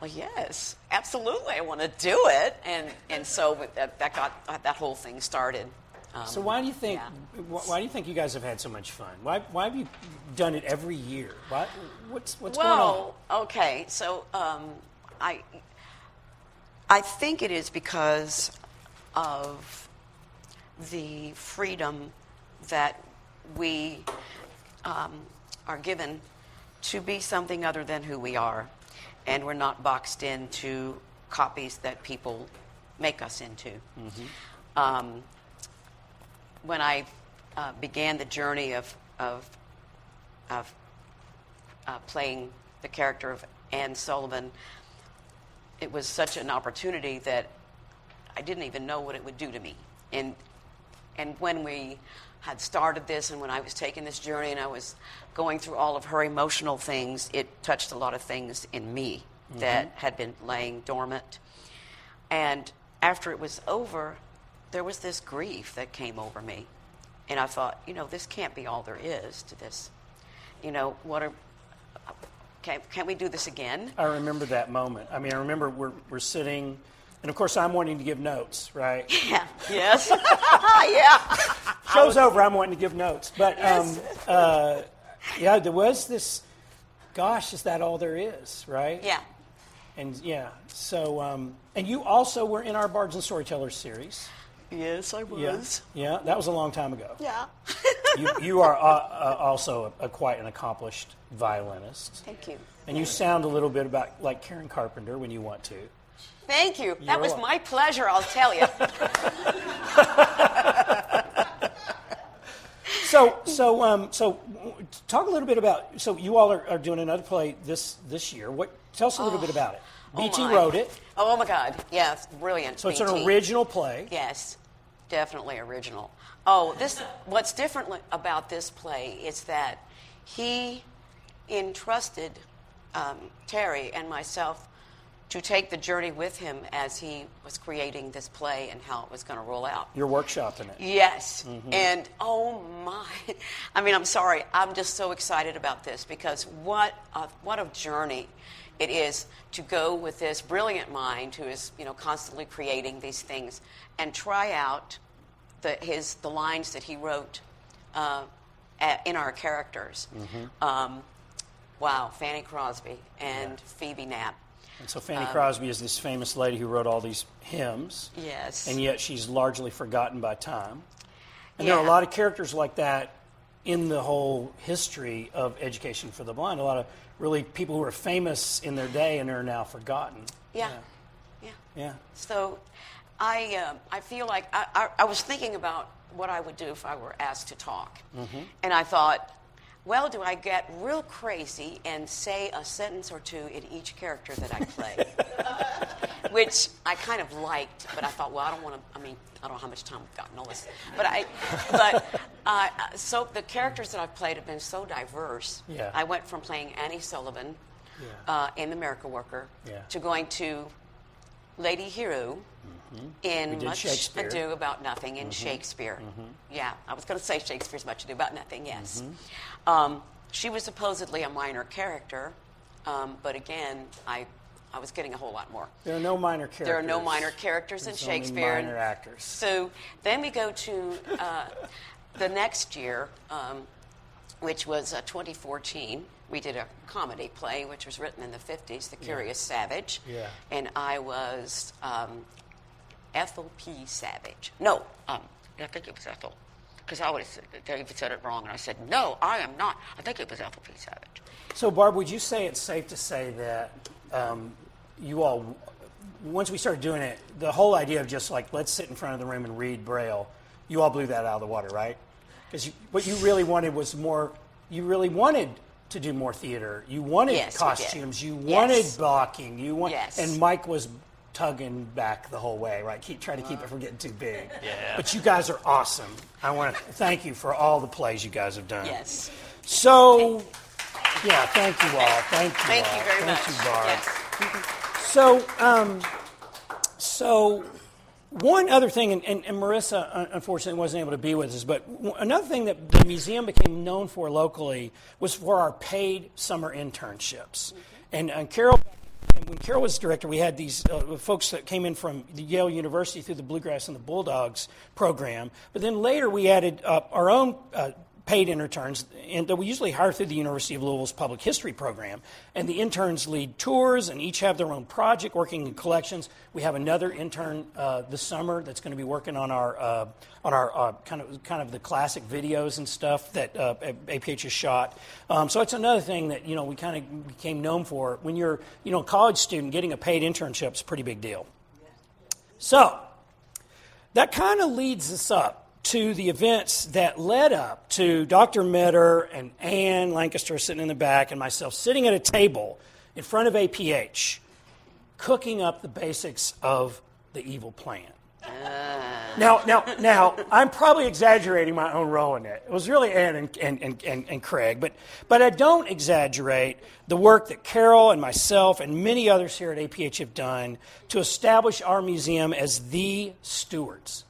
well, yes, absolutely, I want to do it. And and so that, that got that whole thing started. Um, so why do you think yeah. wh- why do you think you guys have had so much fun? Why why have you done it every year? Why, what's what's well, going on? Well, okay, so um, I I think it is because of the freedom that we um, are given to be something other than who we are, and we're not boxed into copies that people make us into. Mm-hmm. Um, When I uh, began the journey of of, of uh, playing the character of Anne Sullivan, it was such an opportunity that I didn't even know what it would do to me. And and when we had started this, and when I was taking this journey, and I was going through all of her emotional things, it touched a lot of things in me mm-hmm. that had been laying dormant. And after it was over, there was this grief that came over me, and I thought, you know, this can't be all there is to this. You know, what are? Can can we do this again? I remember that moment. I mean, I remember we're we're sitting, and of course I'm wanting to give notes, right? Yeah. Yes. Yeah. Show's was... over. I'm wanting to give notes, but yes. um, uh, yeah, there was this. Gosh, is that all there is, right? Yeah. And yeah, so um, and you also were in our Bards and Storytellers series. Yes, I was. Yeah, yeah, that was a long time ago. Yeah. you, you are uh, uh, also a, a quite an accomplished violinist. Thank you. And you sound a little bit about like Karen Carpenter when you want to. Thank you. You're that was welcome. My pleasure, I'll tell you. so, so, um, so, talk a little bit about. So, you all are, are doing another play this this year. What? Tell us a little oh. bit about it. B T oh wrote it. Oh my God! Yeah, it's brilliant. So B T. It's an original play. Yes, definitely original. Oh, this. What's different about this play is that he entrusted um, Terry and myself to take the journey with him as he was creating this play and how it was going to roll out. You're workshopping it. Yes. Mm-hmm. And, oh, my. I mean, I'm sorry. I'm just so excited about this because what a, what a journey it is to go with this brilliant mind who is, you know, constantly creating these things and try out the, his, the lines that he wrote uh, at, in our characters. Mm-hmm. Um, wow, Fanny Crosby and yeah. Phoebe Knapp. And so Fanny um, Crosby is this famous lady who wrote all these hymns. Yes. And yet she's largely forgotten by time. And yeah. there are a lot of characters like that in the whole history of education for the blind. A lot of really people who are famous in their day and are now forgotten. Yeah. Yeah. Yeah. yeah. So I uh, I feel like I, I, I was thinking about what I would do if I were asked to talk. Mm-hmm. And I thought, well, do I get real crazy and say a sentence or two in each character that I play? Which I kind of liked, but I thought, well, I don't want to, I mean, I don't know how much time we've gotten all this. But I, but uh, so the characters that I've played have been so diverse. Yeah. I went from playing Annie Sullivan yeah. uh, in The Miracle Worker yeah. to going to Lady Hero mm-hmm. in Much Ado About Nothing in mm-hmm. Shakespeare. Mm-hmm. Yeah, I was going to say Shakespeare's Much Ado About Nothing, yes. Mm-hmm. Um, she was supposedly a minor character, um, but again, I I was getting a whole lot more. There are no minor characters. There are no minor characters There's in Shakespeare. Only minor actors. So then we go to uh, the next year, um, which was uh, twenty fourteen. We did a comedy play, which was written in the fifties, The Curious yeah. Savage. Yeah. And I was um, Ethel P. Savage. No, um, I think it was Ethel. Because I would have David said it wrong, and I said, no, I am not. I think it was Ethel P. Savage. So, Barb, would you say it's safe to say that um, you all, once we started doing it, the whole idea of just, like, let's sit in front of the room and read Braille, you all blew that out of the water, right? Because what you really wanted was more, you really wanted to do more theater. You wanted yes, costumes. You wanted yes. blocking. You want, yes. And Mike was tugging back the whole way, right? Keep trying to keep uh, it from getting too big. Yeah. But you guys are awesome. I want to thank you for all the plays you guys have done. Yes. So, yeah, thank you all. Thank you Thank all. you very thank much. Thank you, Barb. Yes. So, um, so one other thing, and, and, and Marissa, unfortunately, wasn't able to be with us, but another thing that the museum became known for locally was for our paid summer internships. Mm-hmm. And, and Carol, and when Carol was director, we had these uh, folks that came in from the Yale University through the Bluegrass and the Bulldogs program. But then later we added uh, our own uh, paid interns, and we usually hire through the University of Louisville's public history program. And the interns lead tours and each have their own project working in collections. We have another intern uh, this summer that's going to be working on our uh, on our uh, kind of kind of the classic videos and stuff that uh, A P H has shot. Um, so it's another thing that, you know, we kind of became known for. When you're, you know, a college student, getting a paid internship is a pretty big deal. So that kind of leads us up to the events that led up to Doctor Metter and Ann Lancaster sitting in the back and myself sitting at a table in front of A P H, cooking up the basics of the evil plan. Uh. Now, now, now, I'm probably exaggerating my own role in it. It was really Ann and, and, and, and Craig, but, but I don't exaggerate the work that Carol and myself and many others here at A P H have done to establish our museum as the stewards.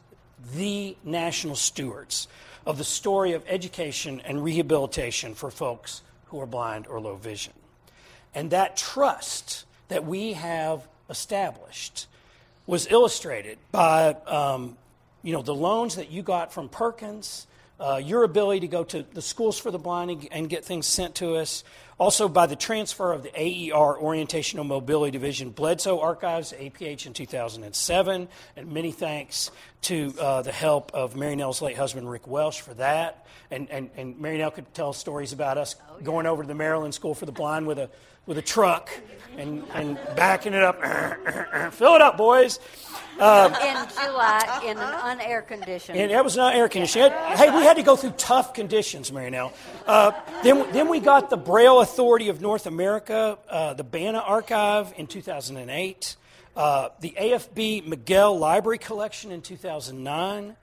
The national stewards of the story of education and rehabilitation for folks who are blind or low vision. And that trust that we have established was illustrated by um, you know, the loans that you got from Perkins, uh, your ability to go to the schools for the blind and, and get things sent to us, also by the transfer of the A E R Orientational Mobility Division Bledsoe Archives to A P H in two thousand seven, and many thanks to uh, the help of Mary Nell's late husband, Rick Welsh, for that. And, and, and Mary Nell could tell stories about us oh, yeah. going over to the Maryland School for the Blind with a with a truck and, and backing it up. Fill it up, boys. Um, in July, in an unair-conditioned. And that was not air-conditioned. Hey, we had to go through tough conditions, Mary Nell. Uh, then, then we got the Braille Authority of North America, uh, the B A N A Archive in two thousand eight, uh, the A F B Miguel Library Collection in two thousand nine,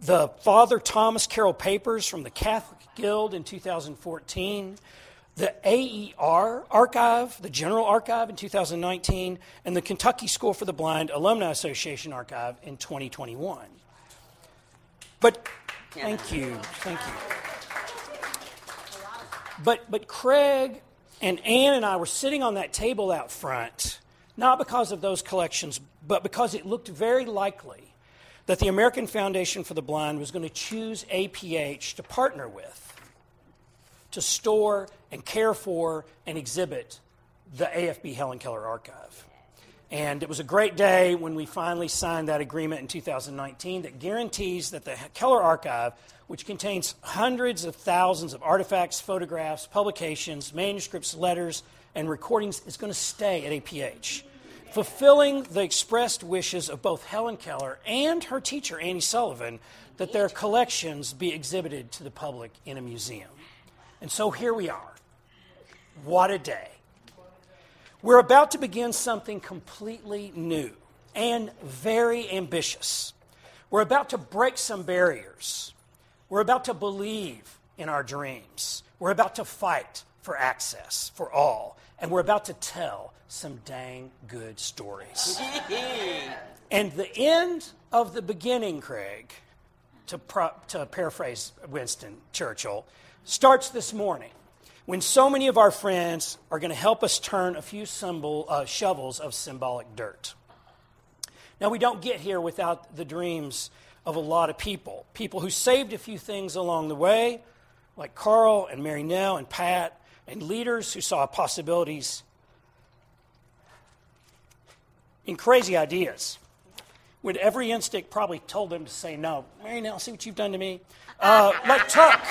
the Father Thomas Carroll Papers from the Catholic Guild in two thousand fourteen, the A E R Archive, the General Archive in two thousand nineteen, and the Kentucky School for the Blind Alumni Association Archive in twenty twenty-one. But thank you, thank you. But, but Craig and Ann and I were sitting on that table out front, not because of those collections, but because it looked very likely that the American Foundation for the Blind was going to choose A P H to partner with, to store and care for and exhibit the A F B Helen Keller Archive. And it was a great day when we finally signed that agreement in two thousand nineteen that guarantees that the Keller Archive, which contains hundreds of thousands of artifacts, photographs, publications, manuscripts, letters, and recordings, is going to stay at A P H, fulfilling the expressed wishes of both Helen Keller and her teacher, Annie Sullivan, that their collections be exhibited to the public in a museum. And so here we are. What a day. We're about to begin something completely new and very ambitious. We're about to break some barriers. We're about to believe in our dreams. We're about to fight for access for all. And we're about to tell some dang good stories. And the end of the beginning, Craig, to, pro- to paraphrase Winston Churchill, starts this morning, when so many of our friends are going to help us turn a few symbol, uh, shovels of symbolic dirt. Now, we don't get here without the dreams of a lot of people, people who saved a few things along the way, like Carl and Mary Nell and Pat, and leaders who saw possibilities in crazy ideas, when every instinct probably told them to say no. Mary Nell, see what you've done to me? Uh, like Tuck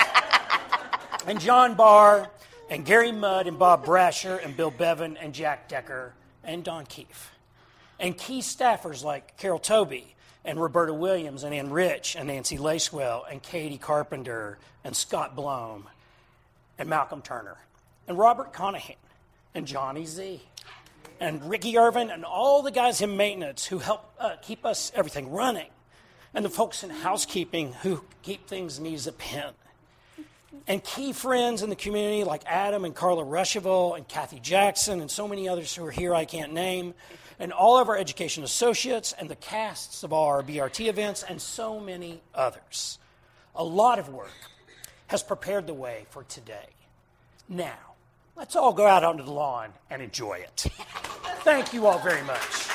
and John Barr, and Gary Mudd, and Bob Brasher, and Bill Bevan, and Jack Decker, and Don Keefe. And key staffers like Carol Toby, and Roberta Williams, and Ann Rich, and Nancy Lacewell, and Katie Carpenter, and Scott Blom, and Malcolm Turner, and Robert Conahan, and Johnny Z, and Ricky Irvin, and all the guys in maintenance who help uh, keep us everything running, and the folks in housekeeping who keep things knees a pin. And key friends in the community like Adam and Carla Ruschival and Kathy Jackson and so many others who are here I can't name, and all of our education associates and the casts of all our B R T events and so many others. A lot of work has prepared the way for today. Now, let's all go out onto the lawn and enjoy it. Thank you all very much.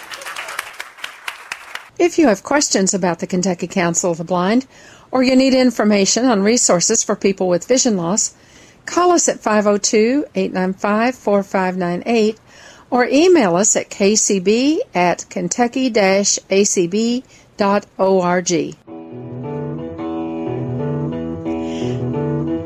If you have questions about the Kentucky Council of the Blind, or you need information on resources for people with vision loss, call us at five oh two, eight nine five, four five nine eight or email us at kcb at kentucky dash a c b dot org.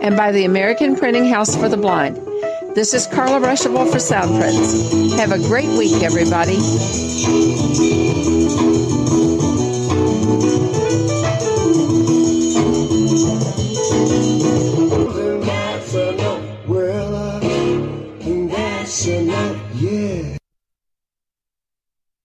and by the American Printing House for the Blind. This is Carla Ruschival for Sound Prints. Have a great week, everybody.